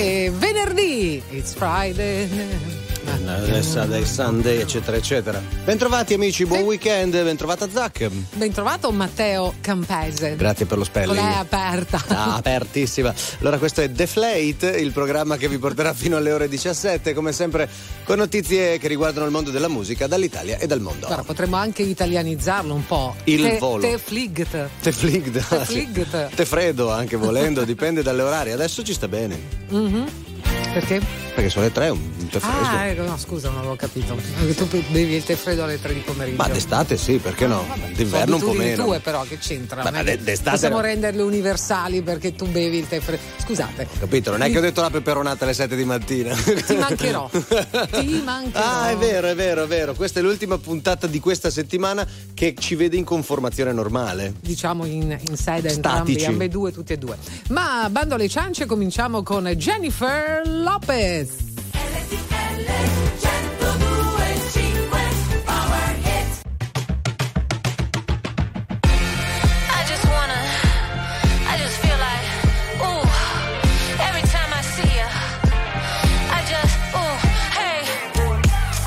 è venerdì, it's Friday. Saturday, Sunday, eccetera eccetera. Bentrovati amici, buon weekend, bentrovata Zac. Bentrovato Matteo Campese. Grazie per lo spelling. Lei è aperta. Ah, apertissima. Allora questo è The Flate, il programma che vi porterà fino alle ore 17, come sempre con notizie che riguardano il mondo della musica dall'Italia e dal mondo. Allora potremmo anche italianizzarlo un po'. Il volo. Te Fligt. Te Freddo anche volendo, dipende dalle orarie. Adesso ci sta bene. Mhm. Perché? Perché sono le 3, un tè freddo. Ah, no, scusa, non avevo capito. Tu bevi il tè freddo alle 3 di pomeriggio. Ma d'estate sì, perché no? Vabbè, d'inverno un po' meno. Due però, che c'entra? Ma d'estate possiamo renderle universali perché tu bevi il tè freddo. Scusate. Ho capito, non è che ho detto la peperonata alle 7 di mattina. Ti mancherò. Ah, è vero. Questa è l'ultima puntata di questa settimana che ci vede in conformazione normale. Diciamo in sede entrambi, ambedue, tutti e due. Ma bando alle ciance, cominciamo con Jennifer Lopez. I just feel like, ooh, every time I see you, I just, ooh, hey,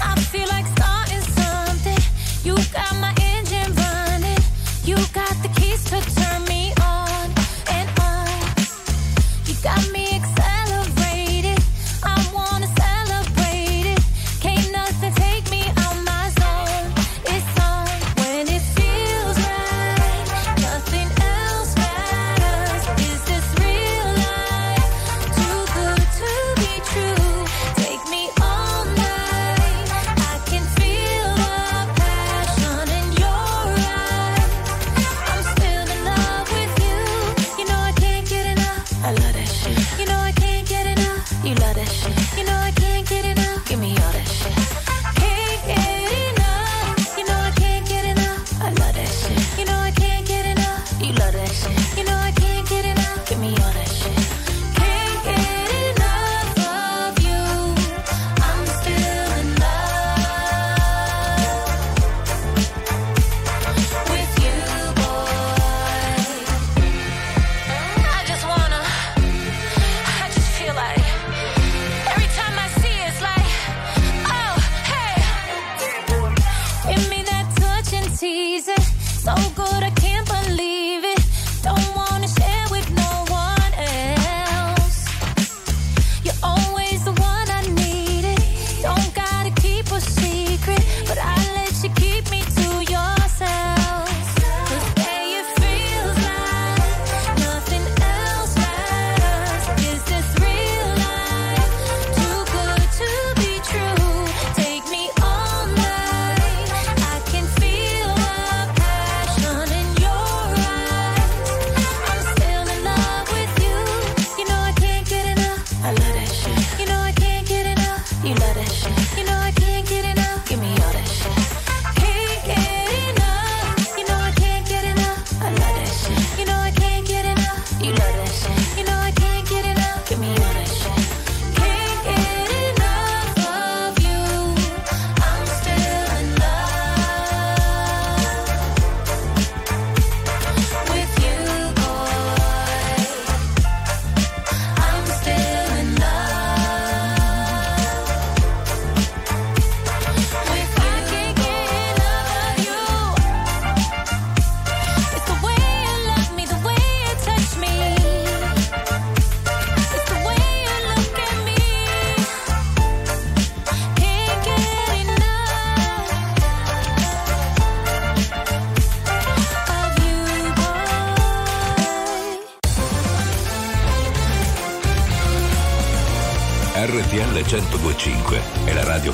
I feel like starting something, you got my engine running, you got the keys to turn me on and on, you got me. RTL 102.5 è la radio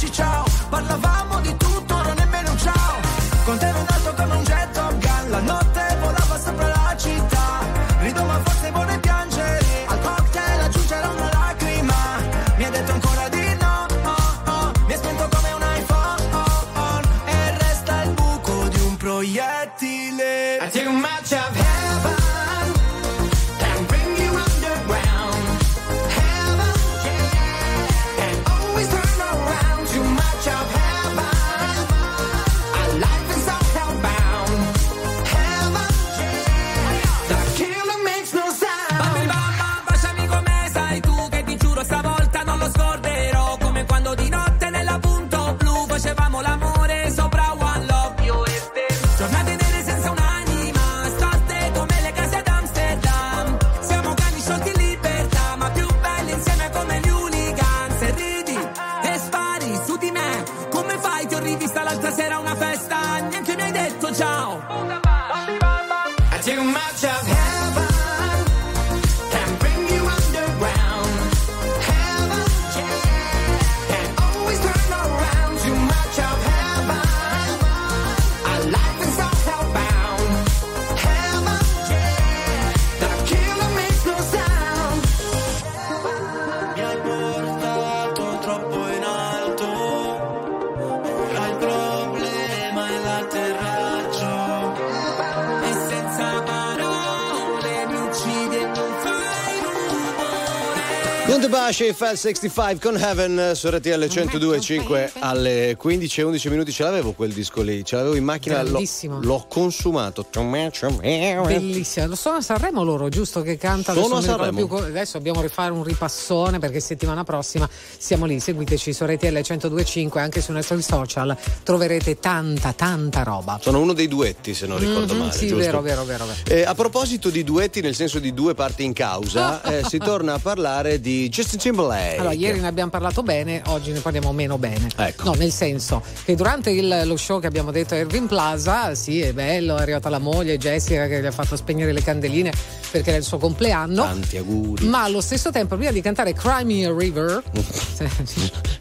dirci ciao, parlavamo di tutto, ora nemmeno un ciao. Con te ero un alto come un jet Top Gun, la notte volava sopra la città. Rido ma forse vuole piangere, al cocktail aggiungerò una lacrima. Mi ha detto ancora di no, oh, oh. Mi è spento come un iPhone, oh, oh. E resta il buco di un proiettile. I too much of heaven. File 65 con Heaven su RTL 102.5 alle 15:11 minuti. Ce l'avevo quel disco lì, ce l'avevo in macchina, l'ho consumato. Bellissimo, lo sono a Sanremo loro, giusto? Che canta sono a Sanremo. Adesso dobbiamo rifare un ripassone perché settimana prossima siamo lì. Seguiteci su RTL 102.5, anche sui nostri social troverete tanta roba. Sono uno dei duetti, se non ricordo male. Sì, giusto? Vero. A proposito di duetti, nel senso di due parti in causa, si torna a parlare di Justin Timberlake. Allora, ieri ne abbiamo parlato bene, oggi ne parliamo meno bene. Ecco. No, nel senso che durante lo show che abbiamo detto a Irving Plaza, sì, è bello, è arrivata la moglie Jessica che gli ha fatto spegnere le candeline perché era il suo compleanno. Tanti auguri. Ma allo stesso tempo, prima di cantare Cry Me a River,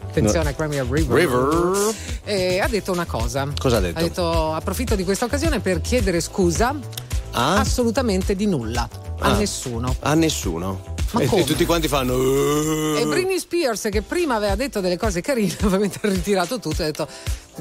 attenzione, no. Cry Me a River. Ha detto una cosa. Cosa ha detto? Ha detto: approfitto di questa occasione per chiedere scusa assolutamente di nulla. A nessuno. A nessuno. Ma e tutti quanti fanno. E Britney Spears, che prima aveva detto delle cose carine, ovviamente ha ritirato tutto e ha detto: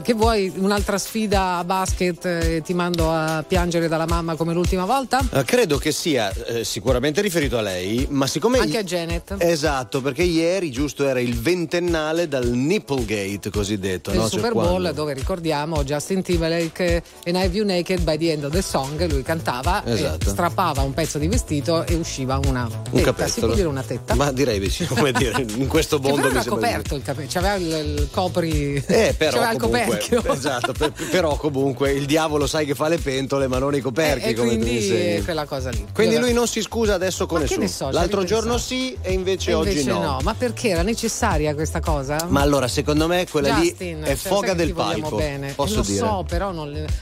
che vuoi un'altra sfida a basket e ti mando a piangere dalla mamma come l'ultima volta? Credo che sia sicuramente riferito a lei, ma siccome anche a Janet. Esatto, perché ieri giusto era il 20ennale dal Nipplegate cosiddetto, il Super Bowl, quando... dove ricordiamo Justin Timberlake and I Have You Naked by the End of the Song, lui cantava, esatto. Strappava un pezzo di vestito e usciva un cappello. Si può dire una tetta? Ma direi di sì, come dire, in questo mondo mi sembra coperto il capello, c'aveva il copri, c'aveva comunque, il coperchio. Esatto, però comunque il diavolo sai che fa le pentole ma non i coperchi, come quindi tu mi insegni. Quella cosa lì. Quindi lui non si scusa adesso con nessuno. L'altro giorno sì e invece oggi no. Ma perché era necessaria questa cosa? Ma allora secondo me quella Justin, lì è foga del palco. Bene. Posso dire? Lo so, però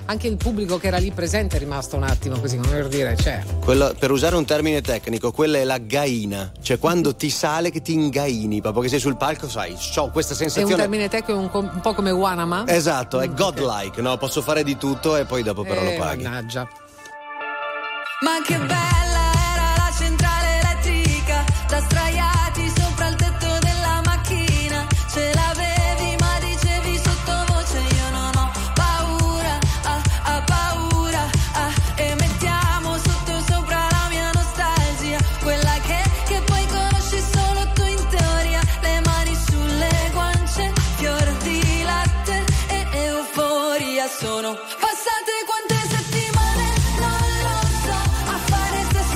anche il pubblico che era lì presente è rimasto un attimo così, come per dire, quello, per usare un termine tecnico, quella è la Gaia. Cioè quando ti sale che ti ingaini, proprio che sei sul palco, sai, ho questa sensazione. È un termine tecnico un po' come Wanama. Esatto, è godlike, no? Posso fare di tutto e poi dopo però lo paghi. Mannaggia. Ma che bella era la centrale elettrica, da straiati sopra il tetto della macchina, ce l'avevi ma dicevi sottovoce io non ho paura, paura, e mettiamo sotto sopra la mia nostalgia, quella che poi conosci solo tu in teoria, le mani sulle guance, fior di latte e euforia sono passate quante settimane, non lo so, a fare stessa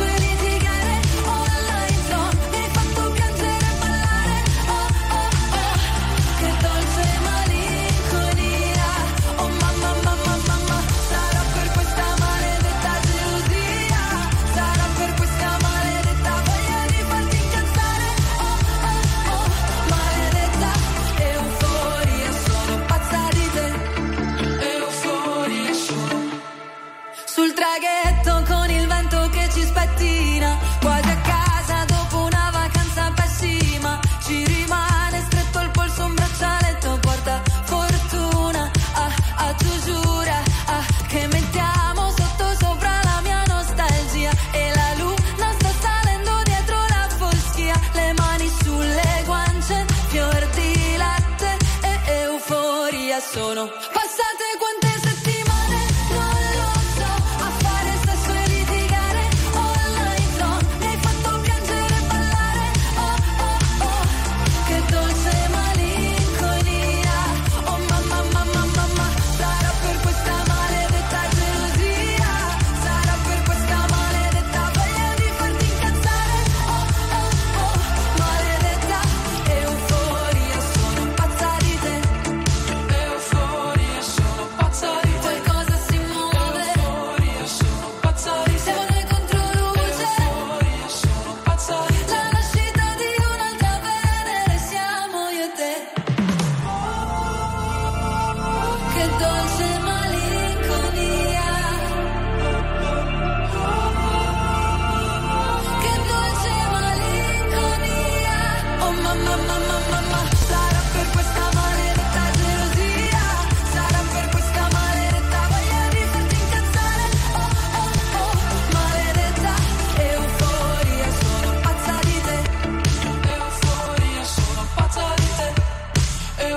ore sono passate quante settimane, non lo so, a fare sesso e litigare, all night long, mi hai fatto piangere e ballare, oh oh oh, che dolce malinconia, oh mamma mamma mamma, sarà per questa maledetta gelosia, sarà per questa maledetta voglia di farti incazzare, oh oh oh, maledetta euforia, sono pazza di te, euforia, sono pazza di te, qualcosa si muove, euforia, sono pazza di te, siamo noi contro luce, euforia, sono pazza di te, la nascita di un'altra Venere, siamo io e te, che dolce malinconia, che dolce malinconia, oh mamma mamma mamma, sarà per questa maledetta gelosia, sarà per questa maledetta voglia di farti incazzare, oh oh oh, maledetta euforia, sono pazza di te, euforia, sono pazza di te,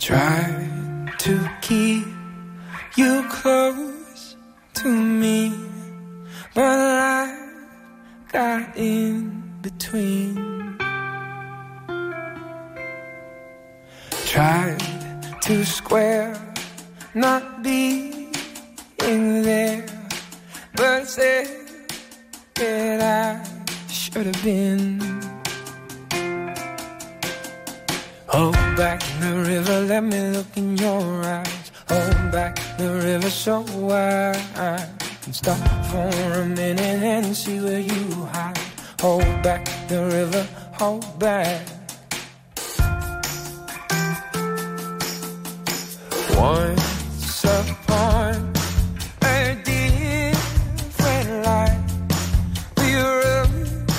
Try to keep you close to me, but life got in between. Tried to square not being there, but said that I should have been. Hold back the river, let me look in your eyes. Hold back the river so I can stop for a minute and see where you hide. Hold back the river, hold back. Once upon a different life, we rubbed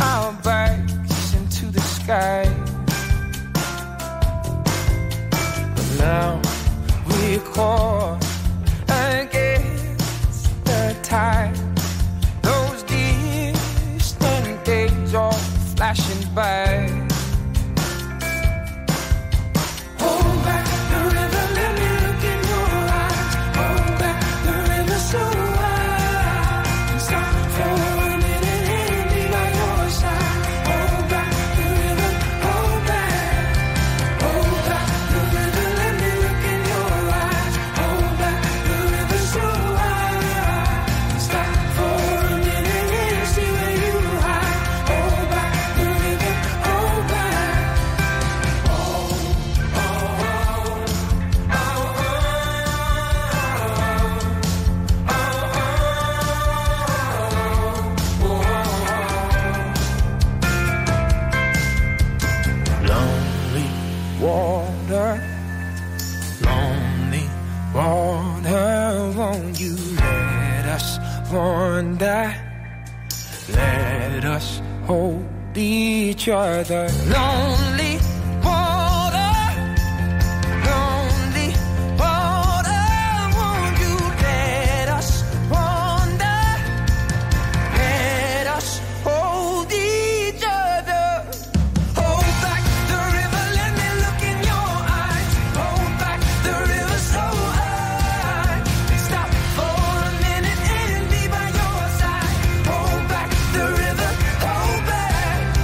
our backs into the sky. Now we call against the tide, those distant days all flashing by. Let us hold each other. Lonely water, lonely water, won't you let us wander? Let us hold each other. Hold back the river, let me look in your eyes. Hold back the river so high, stop for a minute and be by your side. Hold back the river, hold back the river.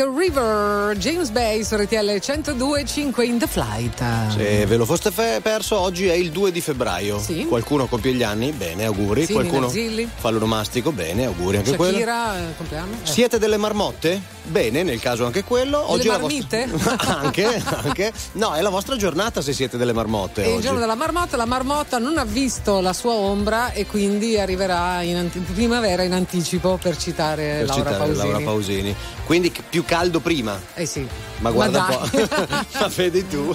The River, James Bay su RTL 102.5 in The Flate. Se ve lo foste perso, oggi è il 2 di febbraio. Sì. Qualcuno compie gli anni, bene, auguri. Sì, qualcuno fa l'onomastico, bene, auguri anche quello. Shakira, compleanno. Siete delle marmotte? Bene, nel caso anche quello. Oggi delle marmite? Anche. No, è la vostra giornata se siete delle marmotte. È oggi il giorno della marmotta. La marmotta non ha visto la sua ombra e quindi arriverà in primavera in anticipo, per citare Laura Pausini. Laura Pausini. Quindi più caldo prima. Eh sì. Ma guarda un po'. La vedi tu.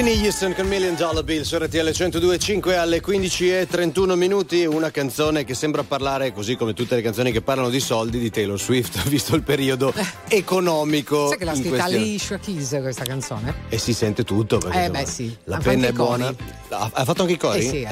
Whitney Houston con $1 Million Bill su RTL 102.5 alle 15:31. Una canzone che sembra parlare, così come tutte le canzoni che parlano di soldi, di Taylor Swift, visto il periodo economico. Sai che l'ha scritta Alicia Keys questa canzone? E si sente tutto perché sì. La penna è buona. Ha fatto anche i cori? Sì,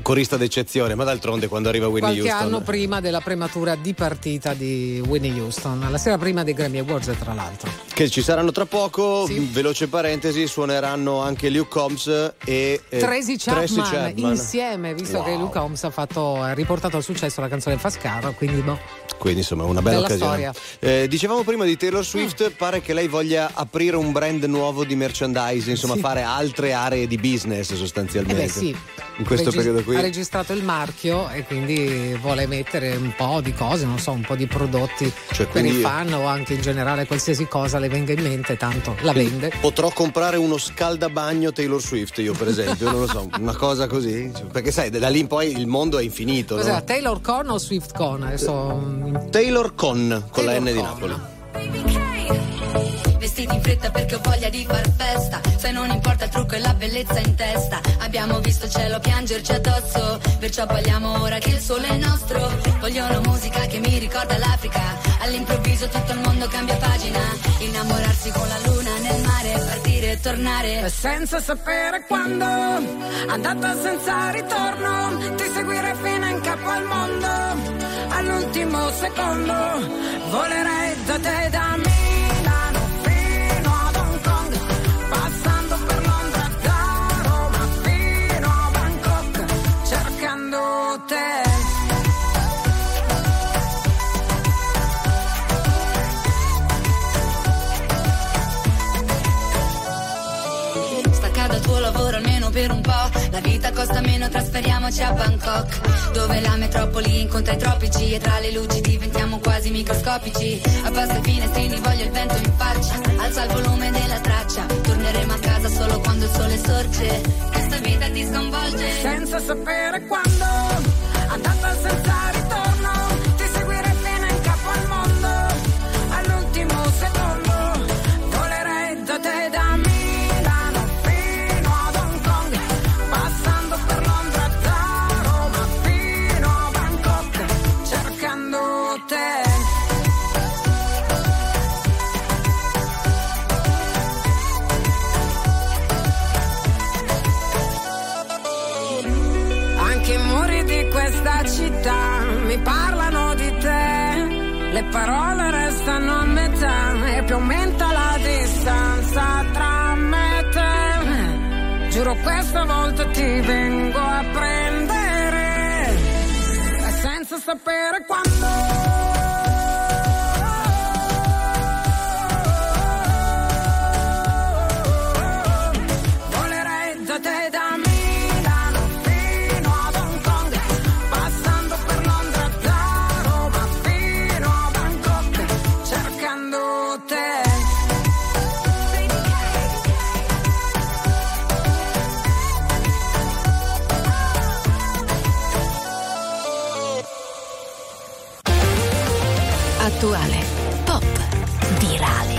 corista d'eccezione, ma d'altronde quando arriva Whitney Houston. Qualche anno prima della prematura di partita di Whitney Houston, la sera prima dei Grammy Awards, tra l'altro. Che ci saranno tra poco, sì. Veloce parentesi, suoneranno anche Luke Combs e Tracy Chapman insieme, visto che Luke Combs ha riportato al successo la canzone Fascaro, quindi insomma una bella occasione. Dicevamo prima di Taylor Swift, pare che lei voglia aprire un brand nuovo di merchandise, insomma fare altre aree di business sostanzialmente. Sì. In questo periodo qui ha registrato il marchio e quindi vuole mettere un po' di cose, non so, un po' di prodotti, cioè, per i fan o anche in generale qualsiasi cosa le venga in mente, tanto la vende. Potrò comprare uno scaldabagno Taylor Swift io, per esempio, non lo so, una cosa così, perché sai, da lì in poi il mondo è infinito. Cos'è, no? Taylor Con o Swift Con? Adesso... Taylor Con la N di Napoli. Vestiti in fretta perché ho voglia di far festa, se non importa il trucco e la bellezza in testa. Abbiamo visto il cielo piangerci addosso, perciò balliamo ora che il sole è nostro. Voglio una musica che mi ricorda l'Africa, all'improvviso tutto il mondo cambia pagina. Innamorarsi con la luna nel mare, partire e tornare senza sapere quando, andata senza ritorno. Ti seguire fino in capo al mondo, all'ultimo secondo. Volerei da te e da me. Stacca dal tuo lavoro almeno per un po', la vita costa meno, trasferiamoci a Bangkok, dove la metropoli incontra i tropici e tra le luci diventiamo quasi microscopici. A pasta e finestrini voglio il vento in faccia, alza il volume della traccia, torneremo a casa solo quando il sole sorge. Questa vita ti sconvolge senza sapere quando, andata senza ritorno, ti seguire fino in capo al mondo, all'ultimo secondo. Volerei da te da Milano fino ad Hong Kong, passando per Londra, da Roma fino a Bangkok, cercando te. Mi parlano di te, le parole restano a metà e più aumenta la distanza tra me e te. Giuro questa volta ti vengo a prendere, e senza sapere quando. Attuale, pop, virale,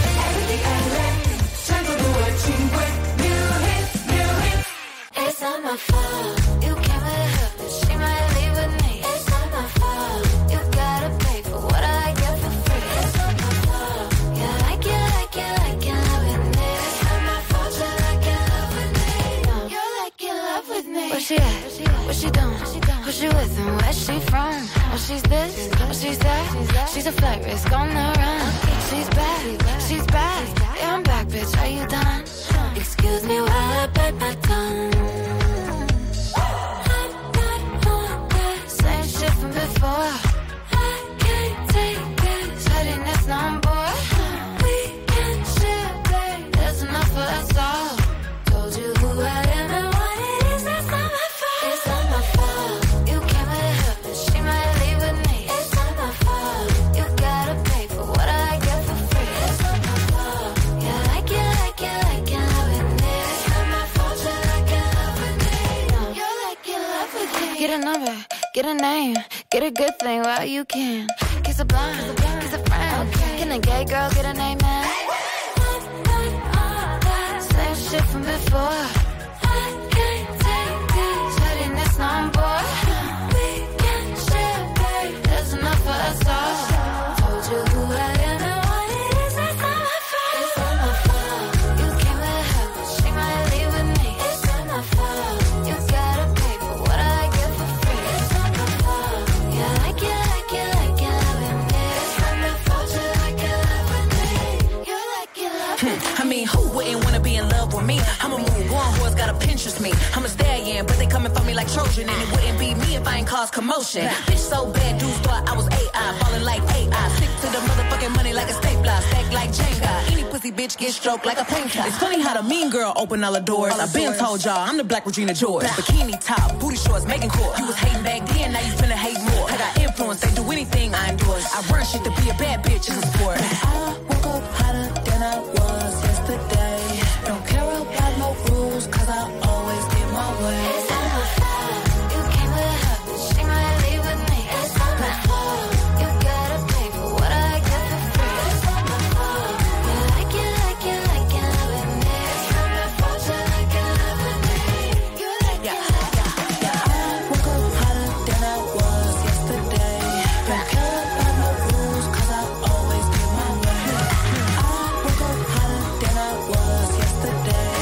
New hits. It's on my phone. Where she going? Who she with and where she from? Oh, she's this, oh, she's that. She's a flight risk on the run. She's back, she's back. Yeah, I'm back, bitch, are you done? Excuse me while I bite my tongue. I'm not on that same shit from before. I can't take this pettiness no more. We can share, babe, there's enough for us all. Told you who I am. Get a number, get a name, get a good thing while you can. Kiss a blunt, he's a friend. Okay. Can a gay girl get an amen? Same shit from before. I can't take this, letting this on board. We can share, babe. There's enough for us all. Told you who I am and what it is. It's not my fault. It's not my fault. You came with her, she might leave with me. It's not my fault. You gotta pay for what I get for free. It's not my fault. Yeah, like you, like you, like you loving me. It's not my fault. You like you loving me. You like you loving me. I mean, who wouldn't wanna be in love with me? I'm a move on, who's gotta Pinterest me. I'm a stallion, but they coming for me like Trojan, and it wouldn't be me if I ain't caused commotion. Nah. Bitch so bad, dudes thought I was AI, ballin' like AI. Stick to the motherfucking money like a stapler, stack like Jenga. Any pussy bitch get stroked like a pancake. It's funny how the mean girl open all the doors. I've been told y'all I'm the Black Regina George. Nah. Bikini top, booty shorts, Megan Court. You was hating back then, now you finna hate more. I got influence, they do anything I endorse. I run shit to be a bad bitch, it's a sport. I woke up hotter than I was yesterday. Don't care about no rules, cause I always get my way. It's not my fault. You came with her, she might leave with me. It's not my fault. You gotta pay for what I get for free. It's not my fault. You like it, like it, like it, loving me. It's not my fault. You like it, loving me. You like it, like it, like it. I woke up hotter than I was yesterday. Don't care about no rules, cause I always get my way. I woke up hotter than I was yesterday.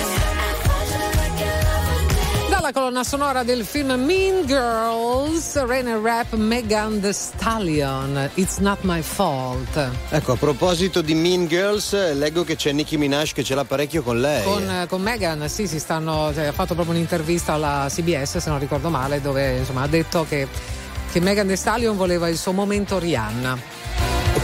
La colonna sonora del film Mean Girls, Renee Rapp, Megan Thee Stallion, It's Not My Fault. Ecco, a proposito di Mean Girls, leggo che c'è Nicki Minaj che ce l'ha parecchio con lei. Con Megan, sì, si stanno, cioè, ha fatto proprio un'intervista alla CBS, se non ricordo male, dove insomma ha detto che Megan Thee Stallion voleva il suo momento Rihanna.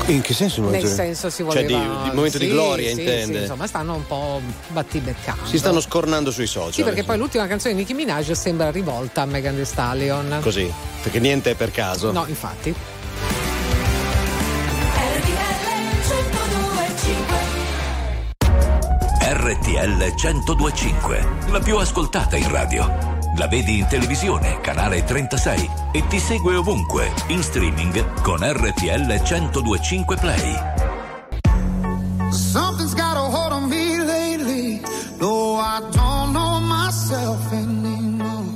In che senso? Nel senso si voleva, cioè di momento, sì, di gloria, sì, intende. Sì, insomma stanno un po' battibeccando. Si stanno scornando sui social. Sì, perché poi l'ultima canzone di Nicki Minaj sembra rivolta a Megan Thee Stallion. Così, perché niente è per caso. No, infatti. RTL 102.5, la più ascoltata in radio. La vedi in televisione, canale 36, e ti segue ovunque, in streaming con RTL 102.5 Play. Something's got a hold on me lately, though I don't know myself anymore.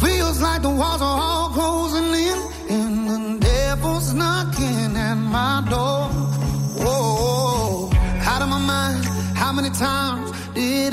Feels like the walls are all closing in, and the devil's knocking at my door. Whoa, out of my mind, how many times did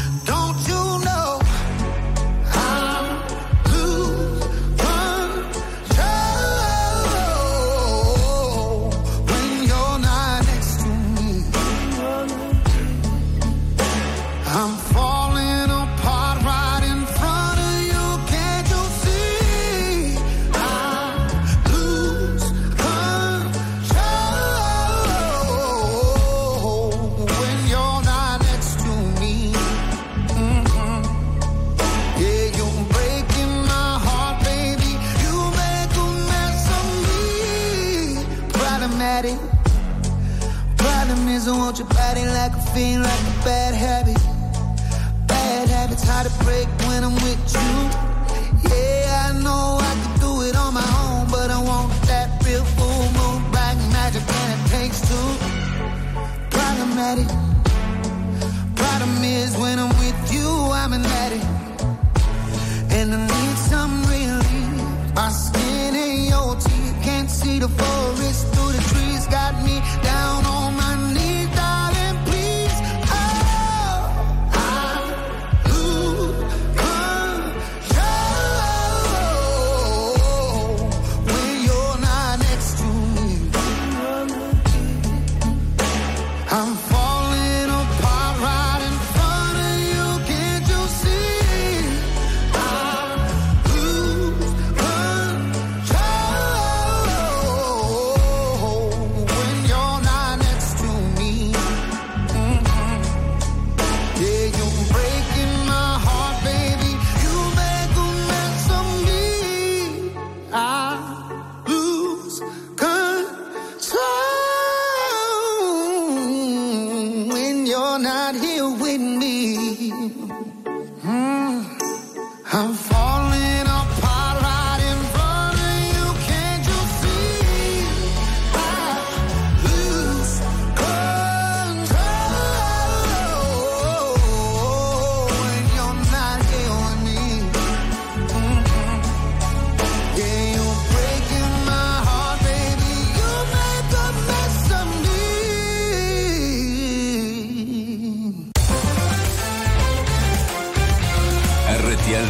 Don't you know? I want your body like a fiend, like a bad habit. Bad habits hard to break when I'm with you. Yeah, I know I could do it on my own, but I want that real full moon, black magic, and it takes two. Problematic. Problem is when I'm with you, I'm an addict, and I need some relief. My skin ain't your teeth, can't see the forest through the trees, got me down on my knees. I'm falling apart right in front of you, can't you see? I'm falling apart right in front of you. Can't you see? I lose control when you're not here with me. Mm-hmm. Yeah, you're breaking my heart, baby. You make a mess of me. RTL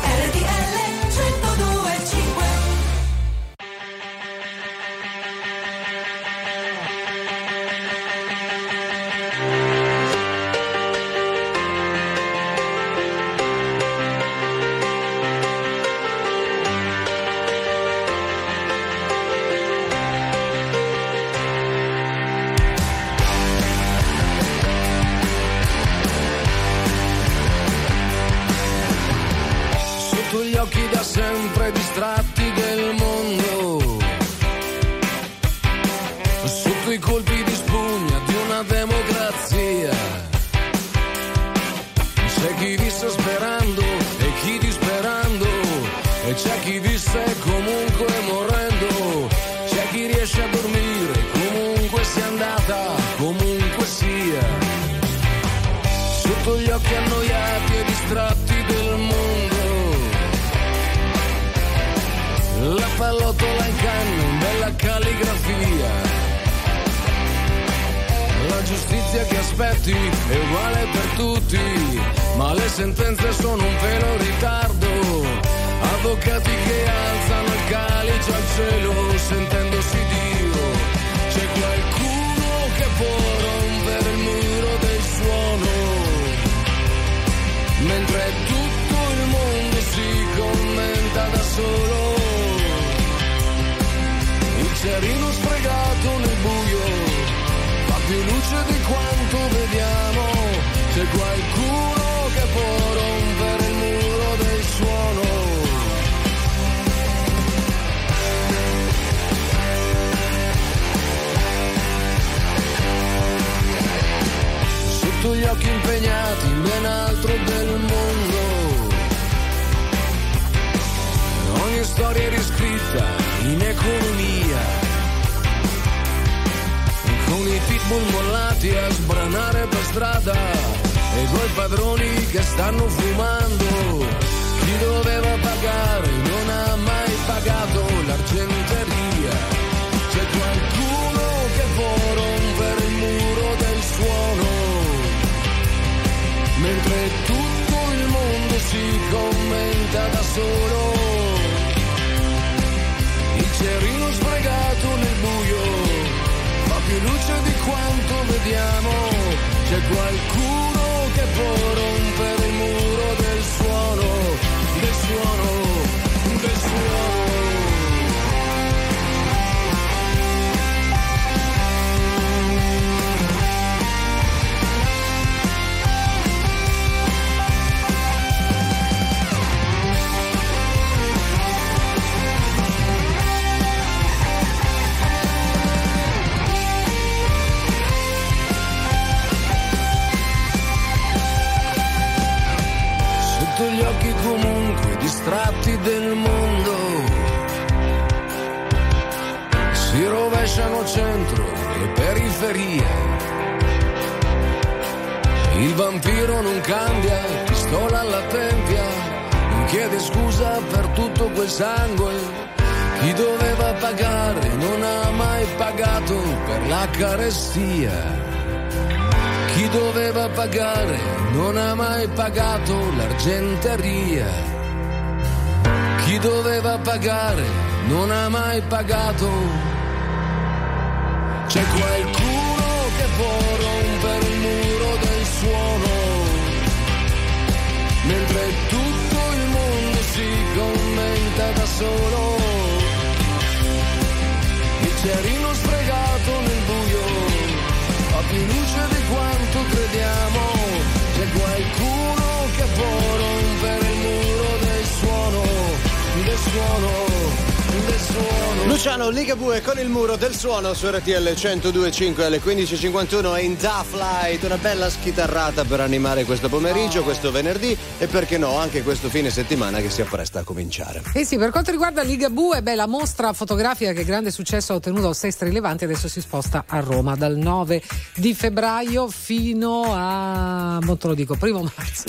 RTL 102.5. Sempre distratti del mondo, sotto i colpi di spugna di una democrazia, c'è chi visse sperando e chi disperando, e c'è chi visse comunque morendo, c'è chi riesce a dormire comunque sia andata, comunque sia, sotto gli occhi annoiati e distratti del mondo. La pallottola in canna, in bella calligrafia. La giustizia che aspetti è uguale per tutti, ma le sentenze sono un vero ritardo. Avvocati che alzano il calice al cielo, sentendosi Dio. C'è qualcuno che può rompere il muro del suono, mentre tutto il mondo si commenta da solo. Cerino sfregato nel buio fa più luce di quanto vediamo. C'è qualcuno che può rompere il muro del suono. Sotto gli occhi impegnati in ben altro del mondo, ogni storia è riscritta in economia, con i pitbull mollati a sbranare per strada e coi padroni che stanno fumando. Chi doveva pagare non ha mai pagato l'argenteria. C'è qualcuno che può rompere il muro del suono, mentre tutto il mondo si commenta da solo. Cerino sbregato nel buio fa più luce di quanto vediamo. C'è qualcuno che può rompere il muro del suono, del suono, del suono. Gli occhi comunque distratti del mondo si rovesciano centro e periferia. Il vampiro non cambia, pistola alla tempia, non chiede scusa per tutto quel sangue. Chi doveva pagare non ha mai pagato per la carestia. Chi doveva pagare non ha mai pagato l'argenteria. Chi doveva pagare non ha mai pagato. C'è qualcuno che può rompere il muro del suono, mentre tutto il mondo si commenta da solo. Il cerino sfregato nel buio fa più luce di quanto crediamo. C'è qualcuno che può rompere il muro del suono, del suono. Luciano Ligabue con il muro del suono su RTL 102.5 alle 15.51 e in Da Flight, una bella schitarrata per animare questo pomeriggio, questo venerdì e perché no anche questo fine settimana che si appresta a cominciare. Eh sì, per quanto riguarda Ligabue, beh, la mostra fotografica che grande successo ha ottenuto a Sestri Levante adesso si sposta a Roma dal 9 di febbraio fino a, non te lo dico, 1 marzo.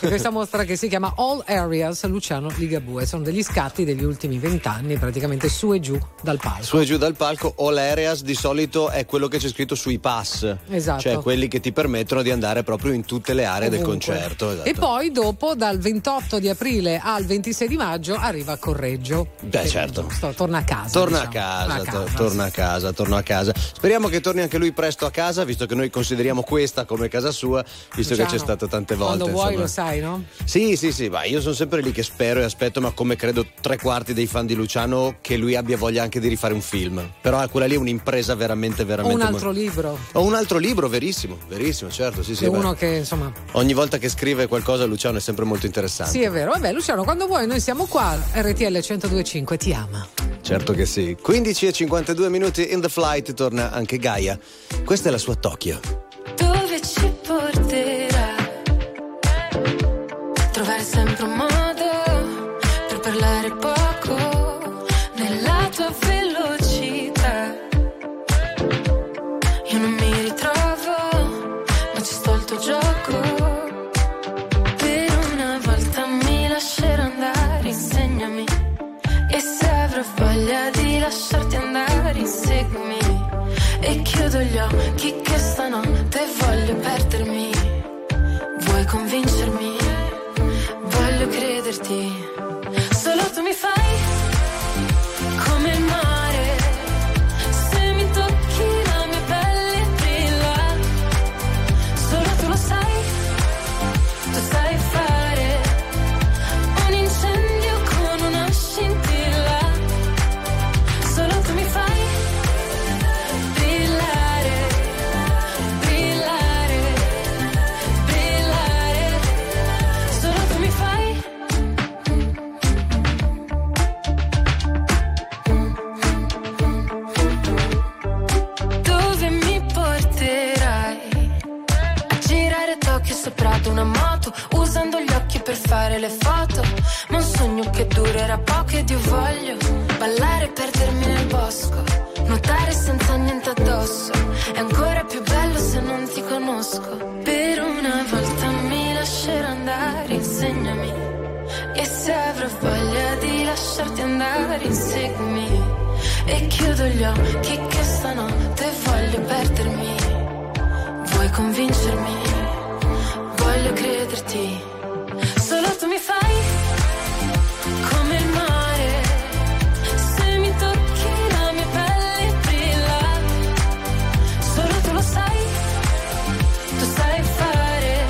E questa mostra che si chiama All Areas Luciano Ligabue, sono degli scatti degli ultimi 20 anni praticamente su e giù dal palco. Su e giù dal palco. All Areas di solito è quello che c'è scritto sui pass, esatto, cioè quelli che ti permettono di andare proprio in tutte le aree comunque del concerto, esatto. E poi dopo dal 28 di aprile al 26 di maggio arriva a Correggio. Beh certo, torna a casa, torna a casa. Speriamo che torni anche lui presto a casa, visto che noi consideriamo questa come casa sua, visto Luciano, che c'è stato tante volte quando vuoi, lo sai, no? Sì, ma io sono sempre lì che spero e aspetto, ma come credo tre quarti dei fan di Luciano, che lui abbia voglia anche di rifare un film, però quella lì è un'impresa veramente. O un altro libro. Verissimo, certo, sì. Uno che insomma ogni volta che scrive qualcosa Luciano è sempre molto interessante. Sì, è vero. Vabbè, Luciano, quando vuoi noi siamo qua. RTL 102.5 ti ama. Certo che sì. 15:52 in The Flight torna anche Gaia. Questa è la sua Tokyo. Dove ci porterà? Trovare sempre un modo per parlare poco nella tua velocità. Io non mi ritrovo, ma ci sto al tuo gioco. Per una volta mi lascerò andare, insegnami. E se avrò voglia di lasciarti andare, inseguimi. E chiudo gli occhi che stanotte voglio perdermi. Vuoi convincermi? Voglio crederti, solo tu mi fai come il mare, se mi tocchi la mia pelle brilla, solo tu lo sai, tu sai fare un incendio con una scintilla, solo tu mi fai brillare, brillare, brillare, solo tu mi fai. Sopra ad una moto, usando gli occhi per fare le foto, ma un sogno che durerà poco ed io voglio ballare e perdermi nel bosco, nuotare senza niente addosso, è ancora più bello se non ti conosco. Per una volta mi lascerò andare, insegnami, e se avrò voglia di lasciarti andare, inseguimi, e chiudo gli occhi che stanotte voglio perdermi, vuoi convincermi? Voglio crederti, solo tu mi fai come il mare, se mi tocchi la mia pelle brilla, solo tu lo sai, tu sai fare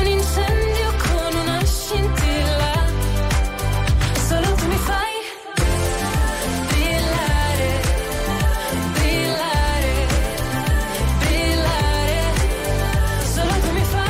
un incendio con una scintilla, solo tu mi fai brillare, brillare, brillare, solo tu mi fai.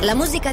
La musica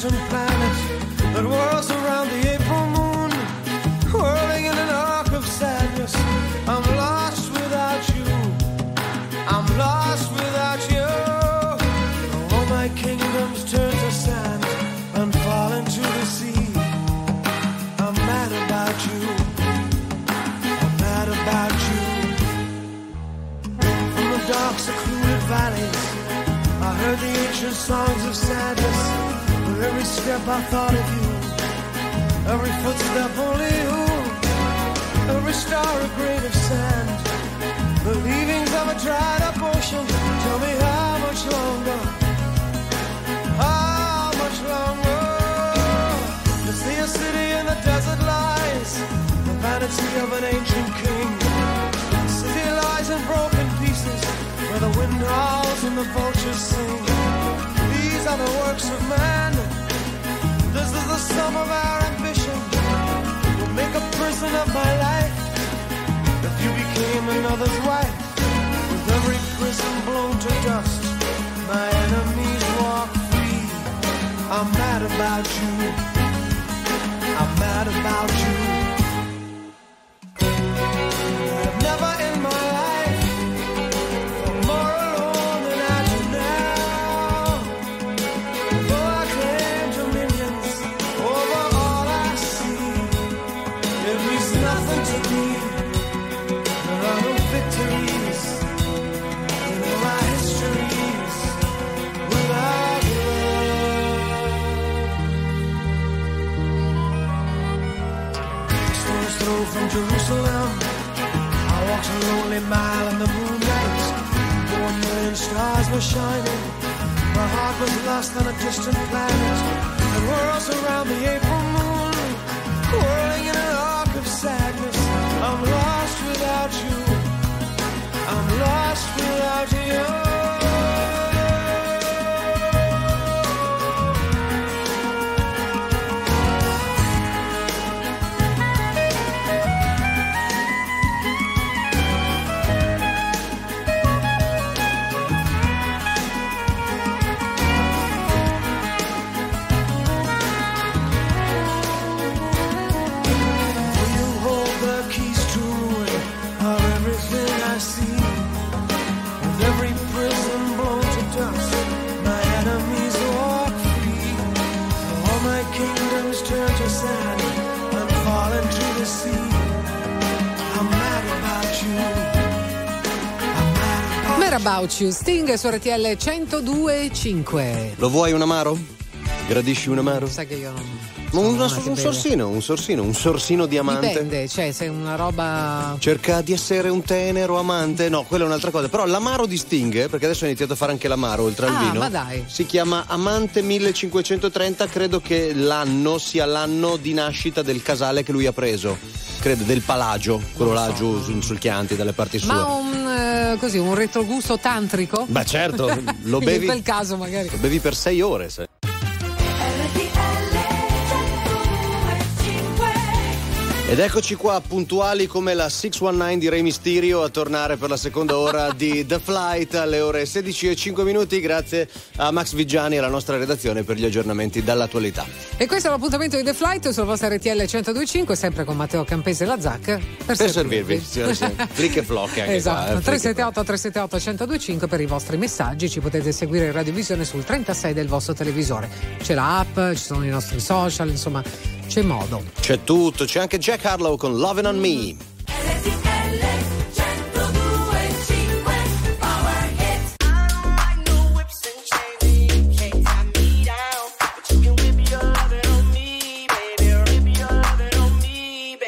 Planet that whirls around the April moon, whirling in an arc of of sadness. I'm lost without you. I'm lost without you. All my kingdoms turn to sand and fall into the sea. I'm mad about you. I'm mad about you. From the dark, secluded valleys, I heard the ancient songs of sadness. With every step, I thought of you. Every footstep, only you. Every star, a grain of sand. The leavings of a dried up ocean. Tell me how much longer? How much longer? To see a city in the desert lies. The vanity of an ancient king. The city lies in broken pieces, where the wind howls and the vultures sing. These are the works of man. This is the sum of our ambition. Make a prison of my life. If you became another's wife, with every prison blown to dust, my enemies walk free. I'm mad about you. I'm mad about you. I've never in my life felt more alone than I do now. Though I claim dominions over all I see, there's nothing to me. There are no victories in my histories without love. Stones thrown from Jerusalem, I walked a lonely mile in the moonlight. 4 million stars were shining. My heart was lost on a distant planet. The world's around the April moon, whirling in an arc of sadness. I'm lost without you. I'm lost without you. About you. Sting su RTL 102.5. Lo vuoi un amaro? Gradisci un amaro? Sai che io un sorsino di amante. Dipende, cioè se è una roba. Cerca di essere un tenero amante. No, quella è un'altra cosa. Però l'amaro di Sting, perché adesso ho iniziato a fare anche l'amaro oltre al vino. Ma dai. Si chiama Amante 1530. Credo che l'anno sia l'anno di nascita del casale che lui ha preso. Credo del Palagio, quello là giù sul Chianti, dalle parti sue. Ma così, un retrogusto tantrico? Beh, certo, lo bevi. In quel caso, magari. Lo bevi per 6 ore, sai. Ed eccoci qua, puntuali come la 619 di Rey Mysterio, a tornare per la seconda ora di The Flate alle ore 16:05. Grazie a Max Vigiani e alla nostra redazione per gli aggiornamenti dall'attualità. E questo è l'appuntamento di The Flate sulla vostra RTL 102.5, sempre con Matteo Campese e la Zac. Per servirvi. Flick e flock anche. Esatto, 378-378-1025 per i vostri messaggi. Ci potete seguire in radiovisione sul 36 del vostro televisore. C'è la app, ci sono i nostri social, insomma c'è modo. C'è tutto, c'è anche Jack Harlow con Lovin' on Me.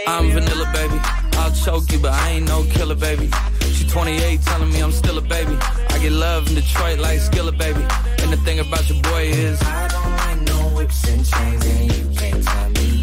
I'm vanilla, baby. I'll choke you, but I ain't no killer, baby. She 28, telling me I'm still a baby. I get love in Detroit like Skillet, baby. And the thing about your boy is I don't like no whips and chains, and you can't tie me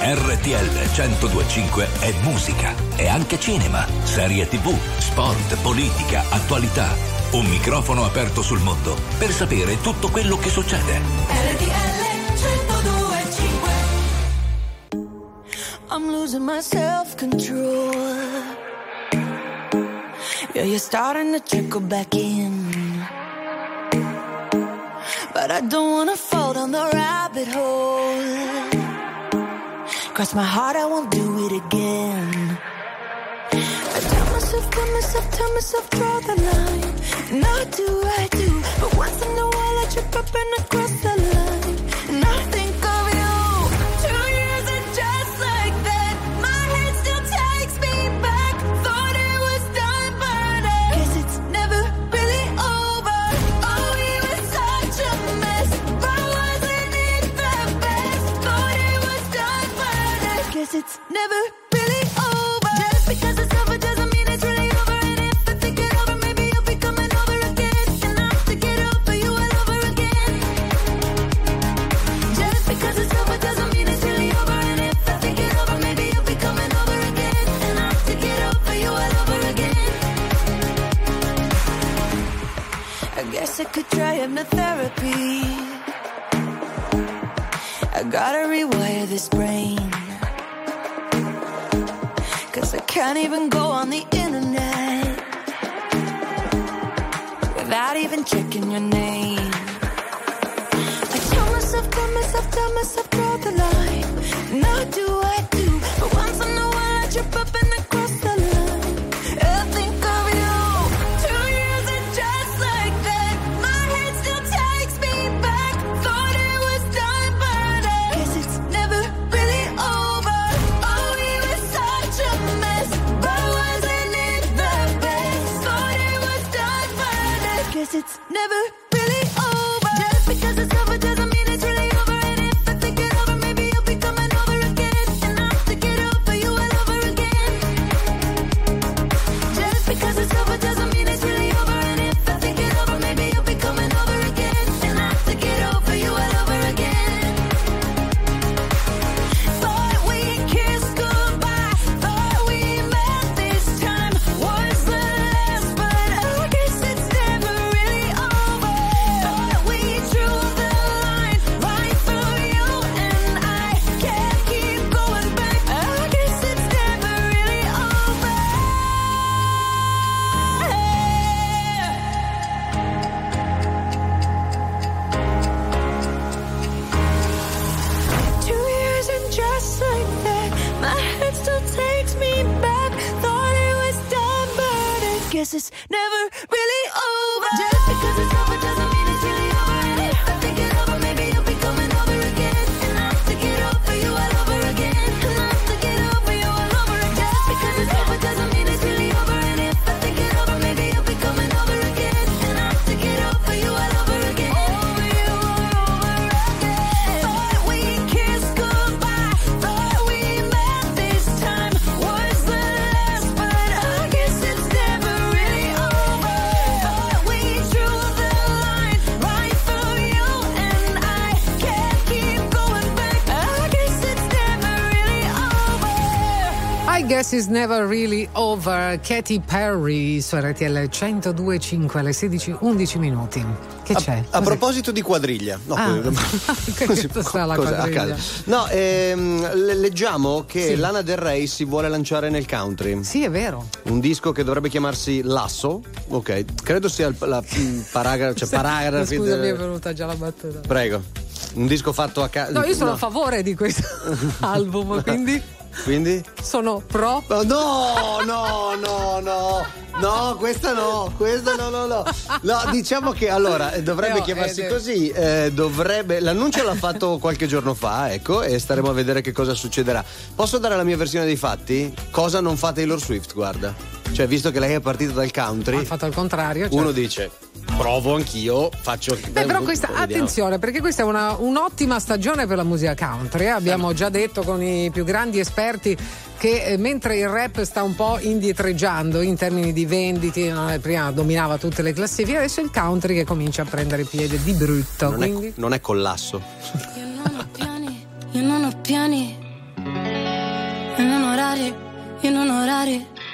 RTL 102.5 è musica, è anche cinema, serie TV, sport, politica, attualità. Un microfono aperto sul mondo per sapere tutto quello che succede. RTL 102.5. I'm losing my self-control. Yeah, you're starting to trickle back in. But I don't wanna fall down the rabbit hole. Cross my heart, I won't do it again. I tell myself, draw the line. Not do I do, but once in a while I trip up and I cross the line. And I think of you. 2 years and just like that, my head still takes me back. Thought it was done, but I guess it's never really over. Oh, we were such a mess, but wasn't it the best? Thought it was done, but I guess it's never really over. Just because it's over doesn't mean it's really over. And if I think it over, maybe you'll be coming over again. And I'll think it over, you all over again. Just because it's over doesn't mean it's really over. And if I think it over, maybe you'll be coming over again. And I'll think it over, you all over again. I guess I could try hypnotherapy. I gotta rewire this brain. I can't even go on the internet without even checking your name. I tell myself, draw the line. Now do I do, but once in a while I trip up and I cross the line. I think of you. 2 years and just like that, my head still takes me back. Thought it was done, but I guess it's never really over. Oh, we were such a guess it's never really over. Just because it's over doesn't mean it's really over. And if I think it over, maybe you'll be coming over again. And I'll think it over, you all over again. Just because it's over doesn't mean it's really over. And if I think it over, maybe you'll be coming over again. And I'll think it over, you all over again. Thought we kissed goodbye. Thought we met this time. Was the last, but I guess it's never. Just like that, my head still takes me back. Thought it was done, but I guess it's never really over. Just because it's over doesn't mean it's really over. And if I think it over, maybe you'll be coming over again. And I'll stick it over, you all over again. And I'll stick it over, you all over again. Just because it's over doesn't mean it's really over. And if I think it over, maybe you'll be coming over again. And I'll stick it over, you all over again. Over you, over again. Thought we kissed goodbye. Thought we met this time. Was the last, but I guess it's never really Guess It's Never Really Over, Katy Perry, su RTL 102.5 alle 16:11 minuti. Che c'è? A proposito di quadriglia, no, leggiamo che Lana Del Rey si vuole lanciare nel country. Sì, è vero. Un disco che dovrebbe chiamarsi Lasso. Ok, credo sia paragrafi. Scusa, mi è venuta già la battuta. Prego. Un disco fatto a casa. No, io sono a favore di questo album, quindi? Sono pro. No, questa no. Diciamo che allora dovrebbe chiamarsi così. L'annuncio l'ha fatto qualche giorno fa, ecco, e staremo a vedere che cosa succederà. Posso dare la mia versione dei fatti? Cosa non fa Taylor Swift, guarda. Cioè, visto che lei è partita dal country, ha fatto al contrario. Uno dice: provo anch'io, faccio. Però questa, attenzione, perché questa è un'ottima stagione per la musica country. Abbiamo già detto con i più grandi esperti che mentre il rap sta un po' indietreggiando in termini di vendite, prima dominava tutte le classifiche, adesso è il country che comincia a prendere piede di brutto. Non è collasso. Io non ho piani, io non ho orari,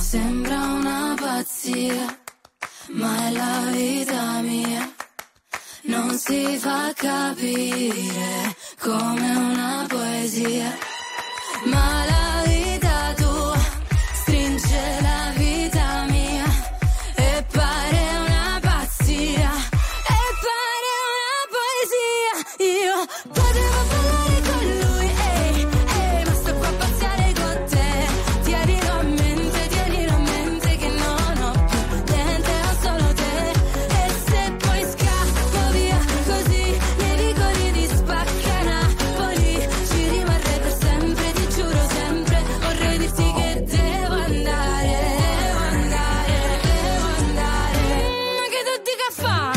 Sembra una pazzia, ma è la vita mia, non si fa capire come una poesia, ma la vita tua stringe la vita mia e pare una pazzia, e pare una poesia. Io potevo parlare con lui, ma sto qua a pazziare con te, tienilo a mente che non ho più niente, ho solo te. E se poi scappo via così, nei vicoli di Spacca Napoli, ci rimarrei per sempre, ti giuro sempre. Vorrei dirti che devo andare, ma che tu dica fa'.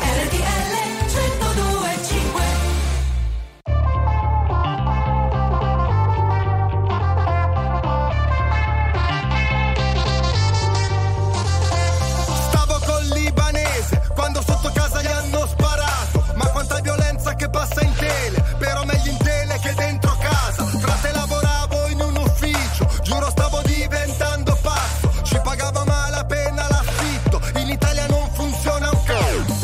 RTL 102.5. Stavo col libanese quando sotto casa gli hanno la violenza che passa in tele, però meglio in tele che dentro casa. Frate, lavoravo in un ufficio, giuro stavo diventando pazzo, ci pagava malapena l'affitto, in Italia non funziona un cazzo.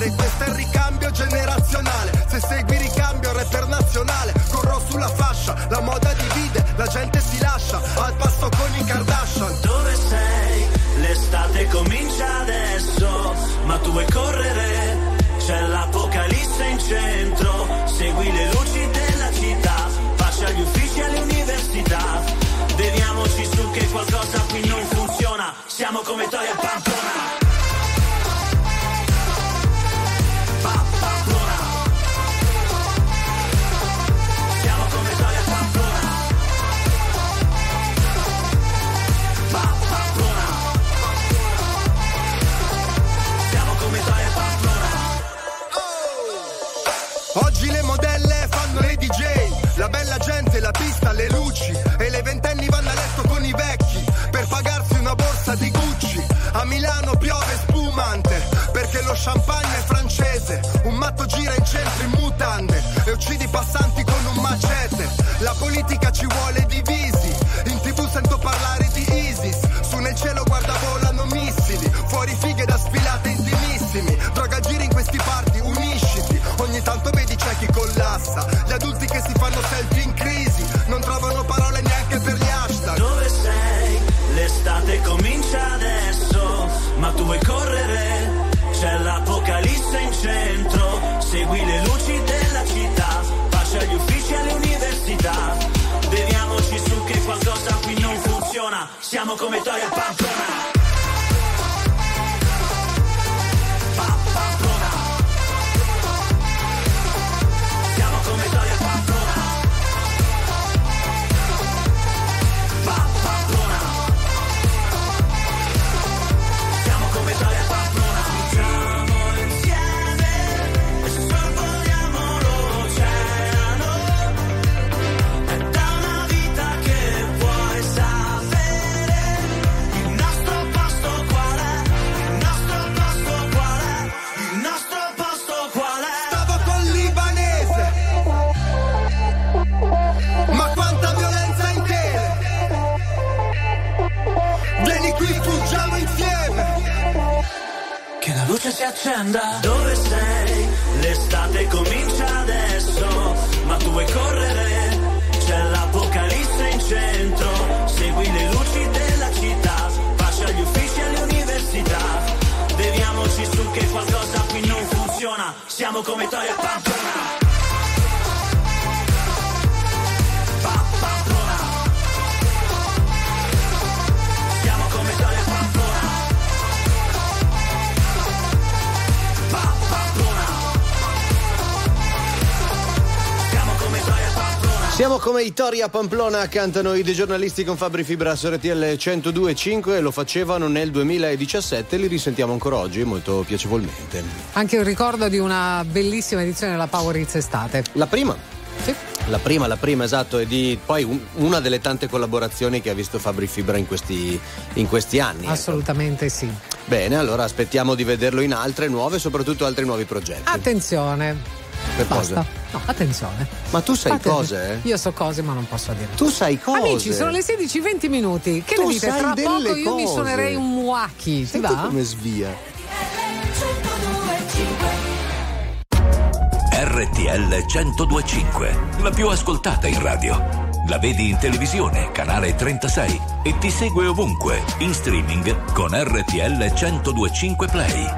vivere, questo è il ricambio generazionale. Se segui Ricambio rapper nazionale, corro sulla fascia, la moda divide, la gente si lascia al passo con i Kardashian. Dove sei? L'estate comincia adesso, ma tu vuoi correre? C'è l'apocalisse in centro, segui le luci della città, pace agli uffici e all'università, beviamoci su che qualcosa qui non funziona, siamo come Toy e Pamplona. Oggi le modelle fanno le DJ, la bella gente, la pista, le luci, e le ventenni vanno a letto con i vecchi per pagarsi una borsa di Gucci. A Milano piove spumante perché lo champagne è francese, un matto gira in centro in mutande e uccidi i passanti con un macete. La politica ci vuole divisi, in TV sento parlare di ISIS, su nel cielo guarda volano missili, fuori fighe da sfilate intimissimi, droga giri in questi parti, unisciti, ogni tanto vedi c'è chi collassa, gli adulti che si fanno selfie in crisi, non trovano parole neanche per gli hashtag. Dove sei? L'estate comincia adesso, ma tu vuoi correre? C'è l'apocalisse in centro, segui le luci della città, pace agli uffici e all'università, beviamoci su che qualcosa qui non funziona, siamo come Toy e Pamplona. Luce si accenda. Dove sei? L'estate comincia adesso, ma tu vuoi correre? C'è l'apocalisse in centro, segui le luci della città, pace agli uffici e all'università, beviamoci su che qualcosa qui non funziona, siamo come Toy e Pamplona. Siamo come i Tori a Pamplona, cantano i dei giornalisti con Fabri Fibra su RTL 102.5 e lo facevano nel 2017, li risentiamo ancora oggi molto piacevolmente. Anche un ricordo di una bellissima edizione della Power Hits estate. La prima? Sì. La prima, esatto, e di poi una delle tante collaborazioni che ha visto Fabri Fibra in questi anni. Assolutamente ecco. Sì. Bene, allora aspettiamo di vederlo in altre nuove, soprattutto altri nuovi progetti. Attenzione. Per basta. Cose? No, attenzione. Ma tu sai cose? Io so cose, ma non posso dire. Tu sai cose? Amici, sono le 16:20. Che tu ne dite? Tra poco cose. Io mi suonerei un muaki. Ti va? Come svia. RTL 102.5, la più ascoltata in radio. La vedi in televisione, canale 36, e ti segue ovunque, in streaming con RTL 102.5 Play.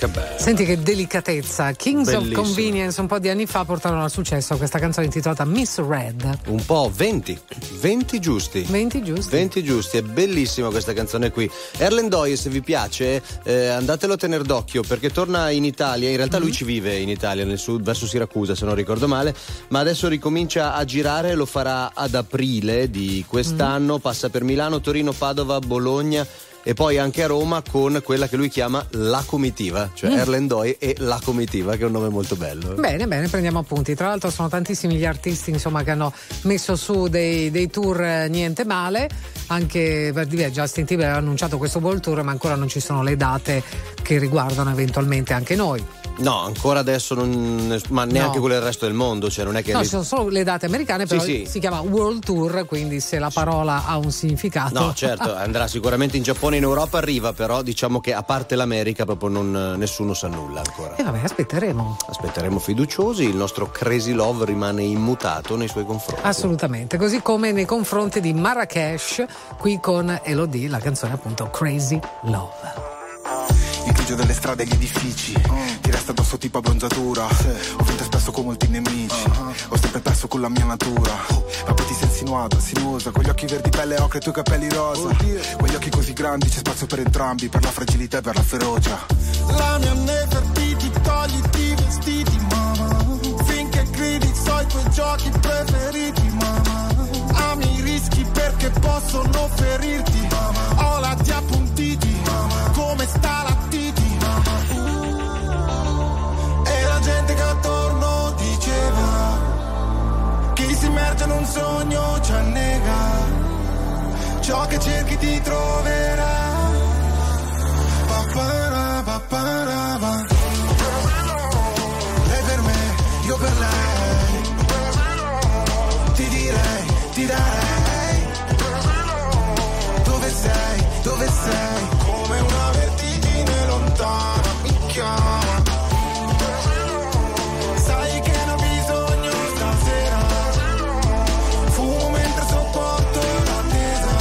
Che bello. Senti che delicatezza. Kings Bellissimo. Of Convenience un po' di anni fa portarono al successo questa canzone intitolata Miss Red. Un po' 20 giusti. È bellissima questa canzone qui. Erlend Øye, se vi piace, andatelo a tener d'occhio perché torna in Italia. In realtà lui ci vive in Italia, nel sud, verso Siracusa se non ricordo male, ma adesso ricomincia a girare, lo farà ad aprile di quest'anno, passa per Milano, Torino, Padova, Bologna e poi anche a Roma con quella che lui chiama La Comitiva, cioè Erlend Øye e La Comitiva, che è un nome molto bello. Bene, bene, prendiamo appunti. Tra l'altro sono tantissimi gli artisti, insomma, che hanno messo su dei tour niente male, anche per dire Justin Timberlake ha annunciato questo World Tour, ma ancora non ci sono le date che riguardano eventualmente anche noi. No, ancora adesso non, ma neanche no. Quello del resto del mondo, cioè non è che. No, ci sono solo le date americane, però sì. Si chiama World Tour, quindi se la parola ha un significato. No, certo, andrà sicuramente in Giappone, in Europa arriva, però diciamo che a parte l'America proprio non, nessuno sa nulla ancora. E vabbè, aspetteremo. Aspetteremo fiduciosi, il nostro Crazy Love rimane immutato nei suoi confronti. Assolutamente, così come nei confronti di Marrakesh, qui con Elodie, la canzone appunto Crazy Love. Il grigio delle strade e gli edifici ti resta addosso tipo abbronzatura. Ho vinto spesso con molti nemici, ho sempre perso con la mia natura. La poi ti sei insinuata, sinuosa, con gli occhi verdi, pelle ocre e i tuoi capelli rosa. Quegli occhi così grandi, c'è spazio per entrambi, per la fragilità e per la ferocia. La mia Nefertiti, togliti i vestiti, mamma, finché gridi so i tuoi giochi preferiti, mamma. Ami i rischi perché possono ferirti, mamma. Ho la ti appuntiti, mamma, come sta la titi, mamma. E la gente che attorno diceva, chi si immerge in un sogno ci annega, ciò che cerchi ti troverà. Papara, papara, papara. Lei per me, io per lei, ti direi, ti darei. Dove sei, dove sei? Come una vertigine lontana mi chiama. Sai che ne ho bisogno stasera. Fumo mentre sopporto l'attesa.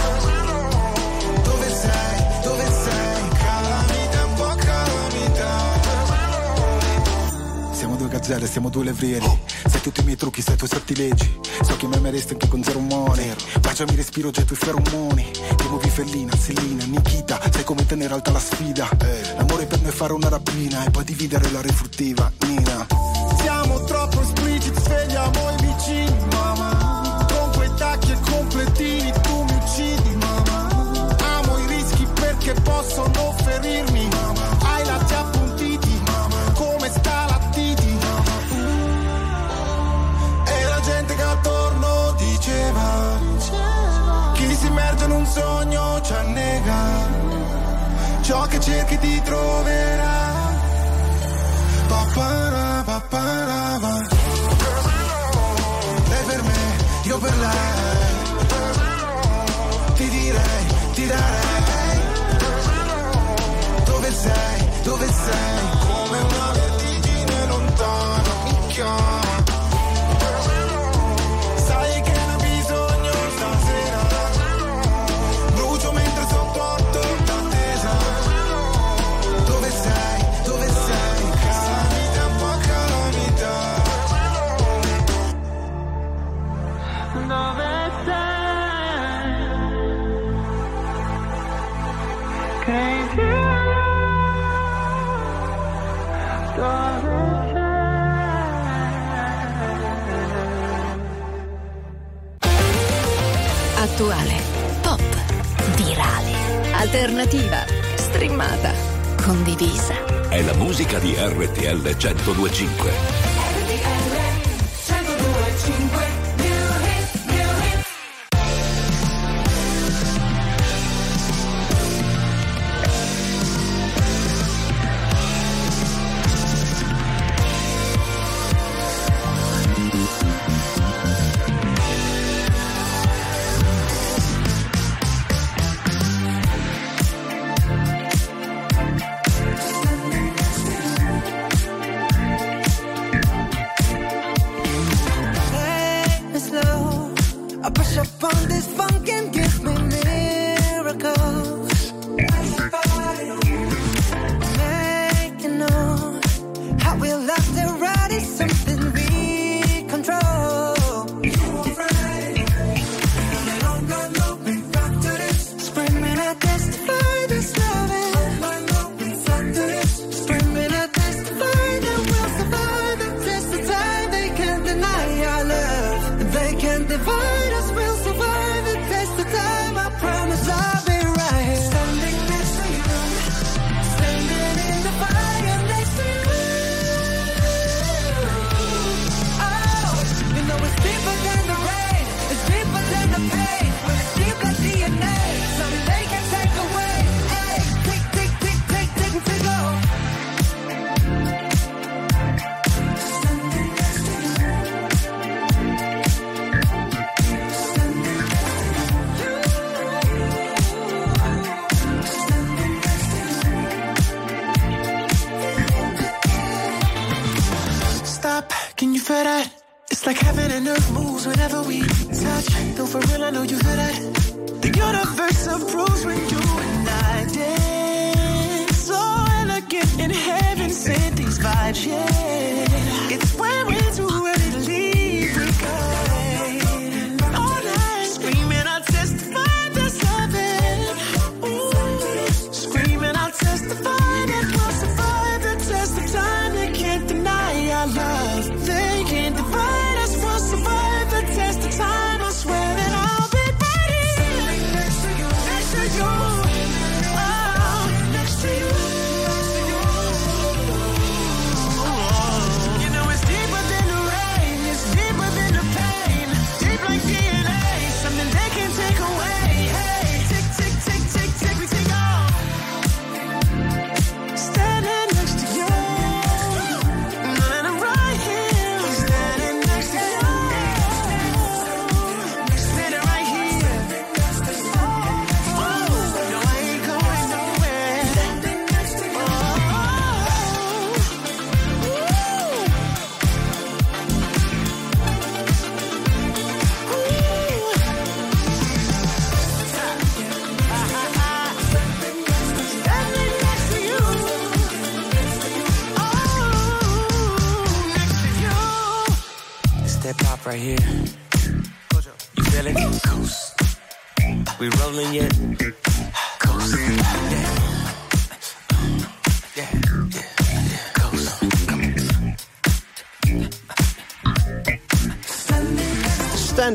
Dove sei, dove sei? Calamita, un po' calamita. Siamo due gazzelle, siamo due levrieri. Sai tutti i miei trucchi, sai i tuoi sottileggi. So che mi ameresti anche con zero umore. Baciami, respiro, getto i feromoni. Ti muovi Fellina, Selina, Nikita. Sai come tenere alta la sfida. L'amore per noi è fare una rapina e poi dividere la refruttiva, Nina. Siamo troppo espliciti, svegliamo i vicini, mamma. Con quei tacchi e completini tu mi uccidi, mamma. Amo i rischi perché possono ferirmi, mamma. Hai la ti appuntiti, mamma, come sta la titi, mamma. Che attorno diceva, chi si immerge in un sogno ci annega, ciò che cerchi ti troverà. Papara, papara, papara. Lei per me, io per lei, ti direi, ti darei. Dove sei, dove sei? Come una vertigine lontana mi chiama. Attuale, pop, virale, alternativa, streamata, condivisa. È la musica di RTL 102.5. RTL 102.5.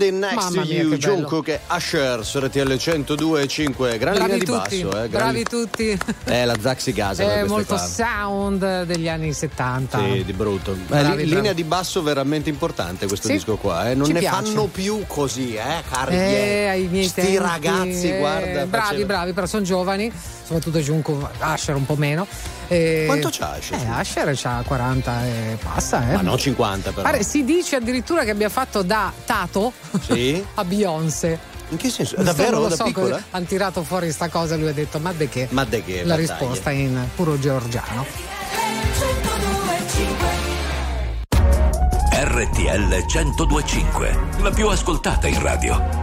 Next to You, John Cook e Usher su RTL 102.5. Gran linea di basso, bravi tutti. La Zac si gasa, molto sound degli anni 70. Sì, di brutto. Linea di basso veramente importante questo disco qua, Non ne piace. Fanno più così, cari. Ai miei sti tempi, ragazzi, guarda. Bravi, però sono giovani, soprattutto John Cook, Usher un po' meno. Quanto c'ha Usher? Usher c'ha 40 e passa, Ma no, 50 però. Si dice addirittura che abbia fatto da Tato a Beyoncé. In che senso? Davvero? Non lo so, piccola? Hanno tirato fuori sta cosa e lui ha detto ma de che? La risposta è in puro georgiano. RTL 102.5, la più ascoltata in radio.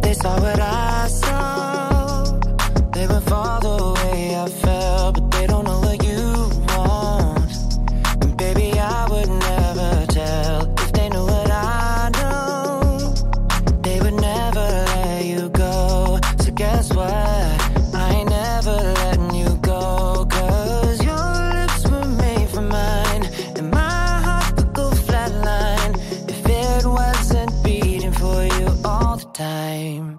They saw what I saw. They went far the way I fell, but they don't know what you want. And baby, I would never. If they knew what I know, they would never let you go. So guess what? I ain't never letting you go. Cause your lips were made for mine, and my heart would go flatline if it wasn't beating for you all the time.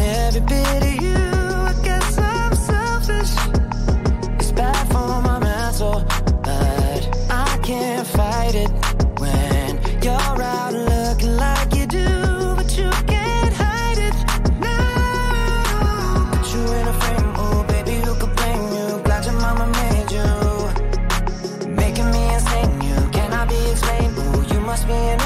every bit of you. It's bad for my mental, but I can't fight it when you're out looking like you do, but you can't hide it. No, put you in a frame, oh baby, who could blame you? Glad your mama made you, making me insane. You cannot be explained, oh you must be an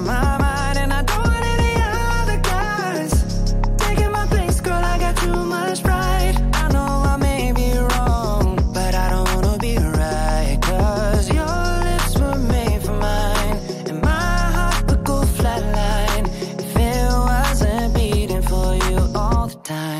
my mind. And I don't want any other guys taking my place, girl, I got too much pride. I know I may be wrong, but I don't wanna be right, cause your lips were made for mine, and my heart would go flatline if it wasn't beating for you all the time.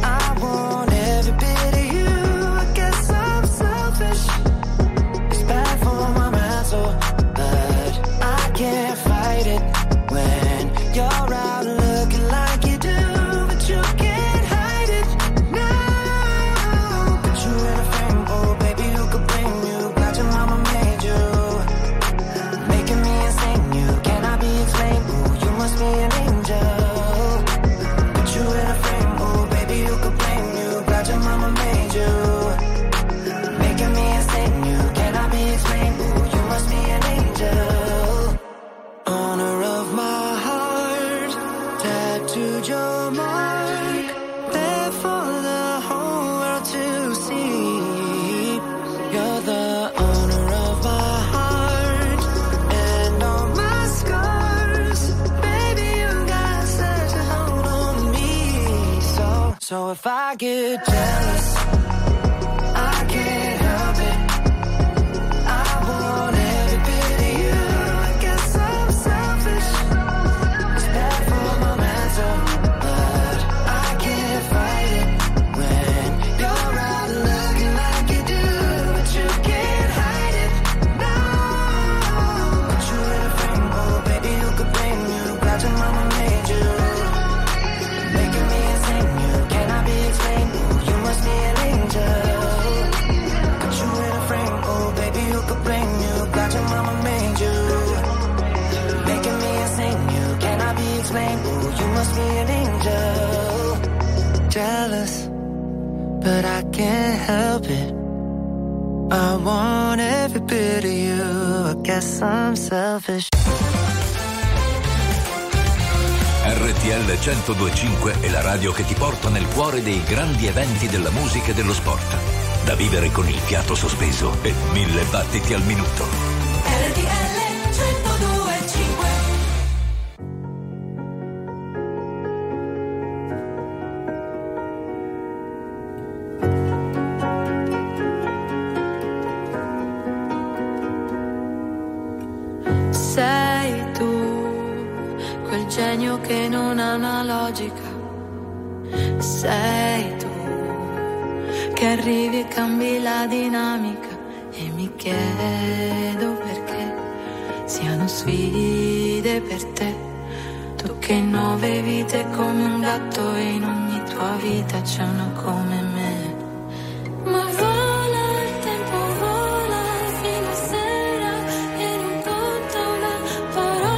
I want every bit of you. I guess I'm selfish. It's bad for my mental, but I can't fight it when you're out looking like you do, but you can't hide it. No, put you in a frame, oh baby, who could blame you? Glad your mama made you, making me insane. You cannot be explained. Oh, you must be an angel. So if I get jealous, I can't help it. I want every bit of you. I guess I'm selfish. It's bad for my mental, but I can't fight it when you're out looking like you do, but you can't hide it. No, put you in a frame, oh baby, who could blame you? Glad your mama made you. Jealous, but I can't help it. I want every bit of you. I guess I'm selfish. RTL 102.5 è la radio che ti porta nel cuore dei grandi eventi della musica e dello sport. Da vivere con il fiato sospeso e 1000 battiti al minuto. RTL 102.5. Che non ha una logica, sei tu che arrivi e cambi la dinamica, e mi chiedo perché siano sfide per te, tu che 9 vite come un gatto, e in ogni tua vita c'è una come me. Ma vola il tempo, vola fino a sera, e non conta una parola.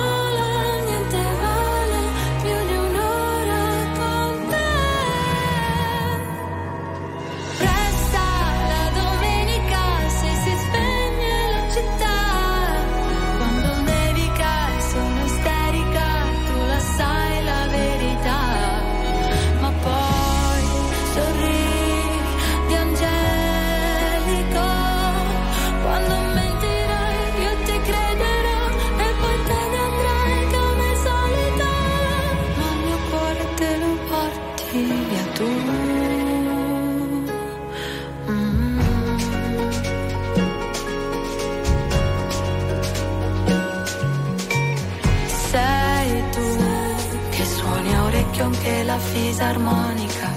Anche la fisarmonica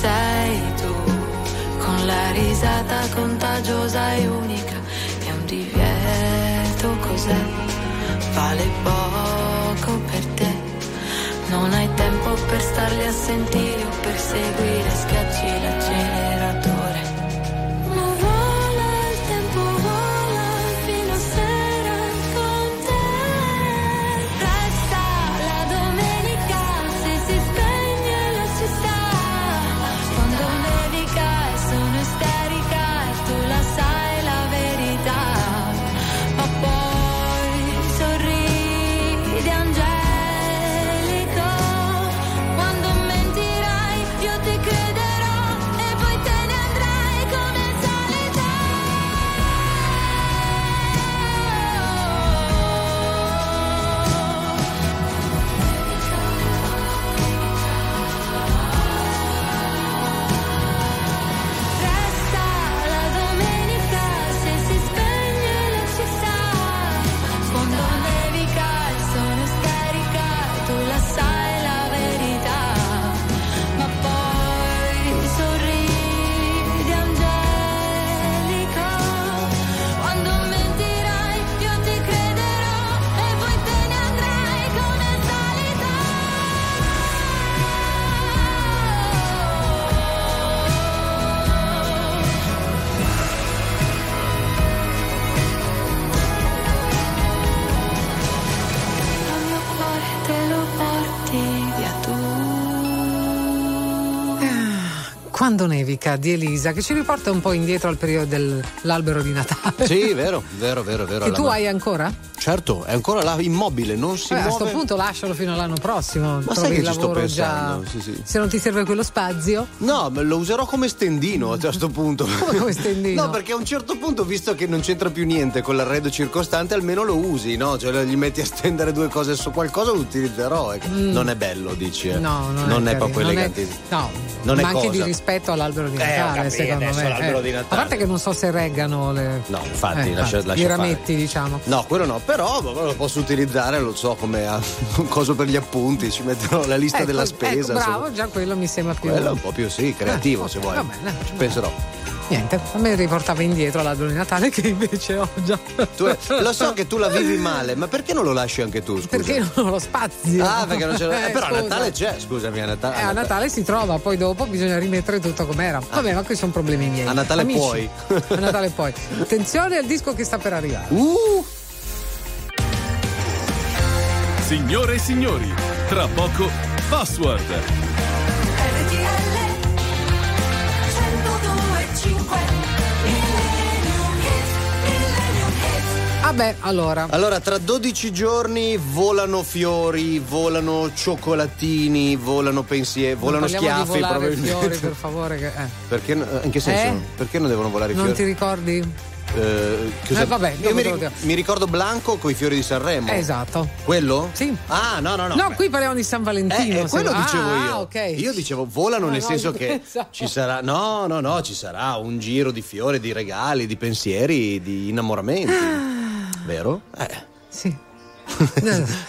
sei tu, con la risata contagiosa e unica, è un divieto, cos'è? Vale poco per te, non hai tempo per starli a sentire o per seguire, schiacci l'acceleratore. Poi Quando nevica di Elisa, che ci riporta un po' indietro al periodo dell'albero di Natale. Sì, vero. Che tu hai ancora? Certo, è ancora là immobile, non si muove. A questo punto lascialo fino all'anno prossimo. Ma sai che ci sto pensando? Già... Sì. Se non ti serve quello spazio? No, lo userò come stendino a questo punto. Come stendino? No, perché a un certo punto, visto che non c'entra più niente con l'arredo circostante, almeno lo usi, no? Cioè gli metti a stendere due cose su qualcosa, lo utilizzerò. Non è bello, dici? No, non è proprio elegante. No, non è ma cosa. Anche di rispetto all'albero di Natale, capì, secondo me. L'albero di Natale. A parte che non so se reggano le... No, infatti, lascia i rametti, fare. Diciamo. No, quello no, però lo posso utilizzare, lo so, come un coso per gli appunti, ci metterò la lista della spesa. Bravo, già quello mi sembra più... Quello un po' più, sì, creativo, se vuoi. Va bene, ci penserò. Niente, a me riportava indietro l'albero di Natale che invece ho già. Lo so che tu la vivi male, ma perché non lo lasci anche tu? Scusa? Perché non ho lo spazio. Ah, perché non c'è. Però scusa. A Natale c'è, scusami, a Natale. A Natale si trova, poi dopo bisogna rimettere tutto com'era. Vabbè, ma qui sono problemi miei. A Natale amici, puoi. A Natale puoi. Attenzione al disco che sta per arrivare. Signore e signori, tra poco Password. Vabbè, allora tra 12 giorni volano fiori, volano cioccolatini, volano pensieri, volano schiaffi, di volare fiori, per favore, Perché in che senso? Perché non devono volare fiori? Non ti ricordi? Vabbè, io mi ricordo Blanco coi fiori di Sanremo. Esatto. Quello? Sì. Ah, no. No, qui parliamo di San Valentino. Quello dicevo io. Ah, okay. Io dicevo volano nel senso che ci sarà. No, ci sarà un giro di fiori, di regali, di pensieri, di innamoramenti. Vero? Sì.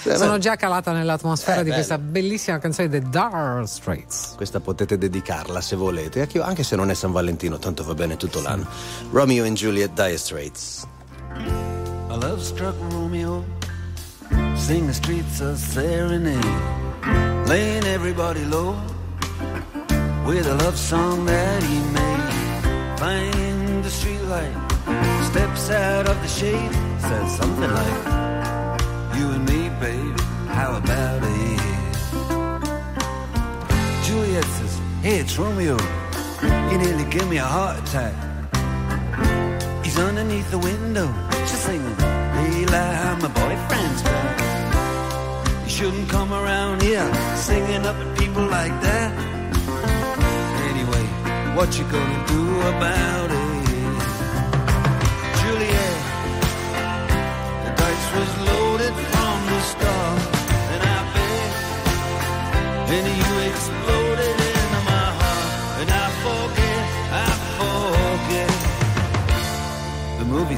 Sono già calata nell'atmosfera di questa bellissima canzone dei Dire Straits. Questa potete dedicarla se volete, anche se non è San Valentino, tanto va bene tutto l'anno. Romeo and Juliet, Dire Straits. A love struck Romeo, sing the streets a serenade, laying everybody low with a love song that he made. Find the street light, steps out of the shade, said something like, you and me, babe, how about it? Juliet says, hey, it's Romeo. You nearly gave me a heart attack. He's underneath the window. She's singing, Leila, my boyfriend's back. You shouldn't come around here singing up at people like that. Anyway, what you gonna do about it? Juliet, the dice was loaded from the start, and I bet, and you exploded into my heart, and I forget, the movie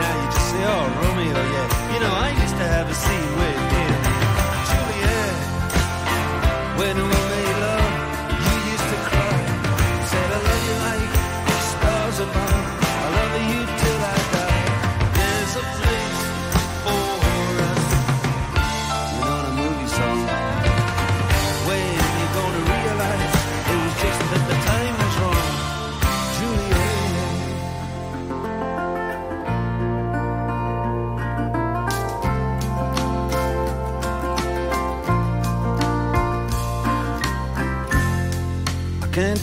Now you just say, oh, Romeo, yeah. You know, I used to have a scene with him. Juliet, when we made love, you used to cry. You said, I love you like the stars above. I love you till I die. There's a place for us. You know the movie song. Can't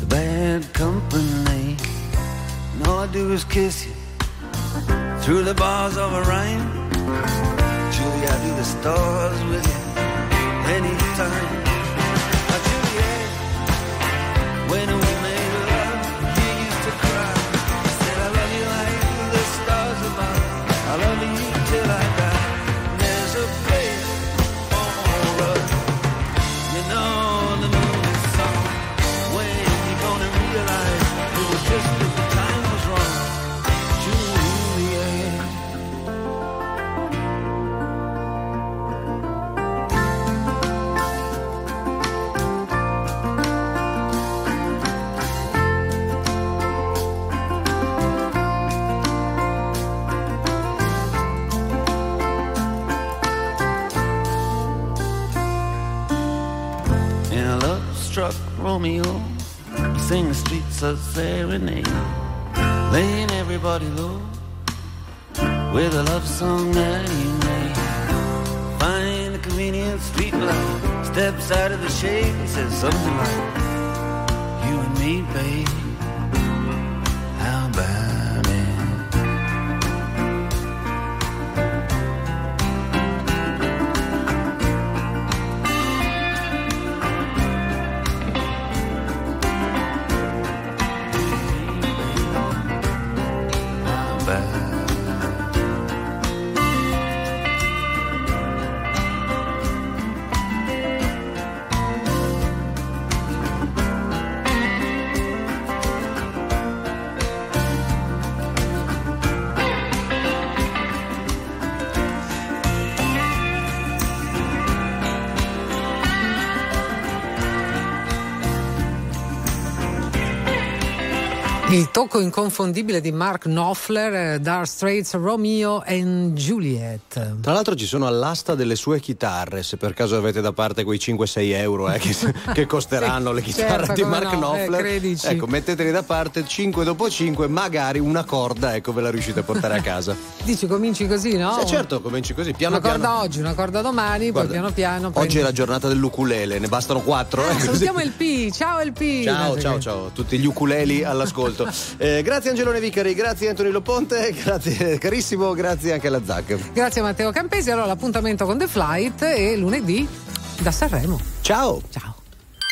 the bad company. And all I do is kiss you through the bars of a rain. Julie, I do the stars with you anytime. Now, Juliet, when we made love, you used to cry. You said, I love you like the stars above. I love you till I die. There's a place for us. You know the movie song. When you gonna realize it was just the time was wrong? Juliet. Romeo, you sing the streets a serenade, laying everybody low with a love song that he made. Find a convenient street light, steps out of the shade and says something like, you and me, babe, how about il tocco inconfondibile di Mark Knopfler, Dire Straits, Romeo and Juliet. Tra l'altro ci sono all'asta delle sue chitarre, se per caso avete da parte quei 5-6 euro che costeranno le chitarre, certo, di Mark Knopfler, ecco, metteteli da parte 5 dopo 5, magari una corda, ecco, ve la riuscite a portare a casa. Dici, cominci così, no? Sì, certo, cominci così, piano piano. Una corda piano. Oggi, una corda domani. Guarda, poi piano piano. Oggi prendi... è la giornata dell'ukulele, ne bastano 4. Salutiamo LP, ciao LP. Ciao, ciao, ciao, tutti gli ukuleli all'ascolto. Grazie Angelone Vicari, grazie Anthony Loponte, grazie carissimo, grazie anche alla Zac. Grazie Matteo Campese. Allora l'appuntamento con The Flate è lunedì da Sanremo. Ciao. Ciao.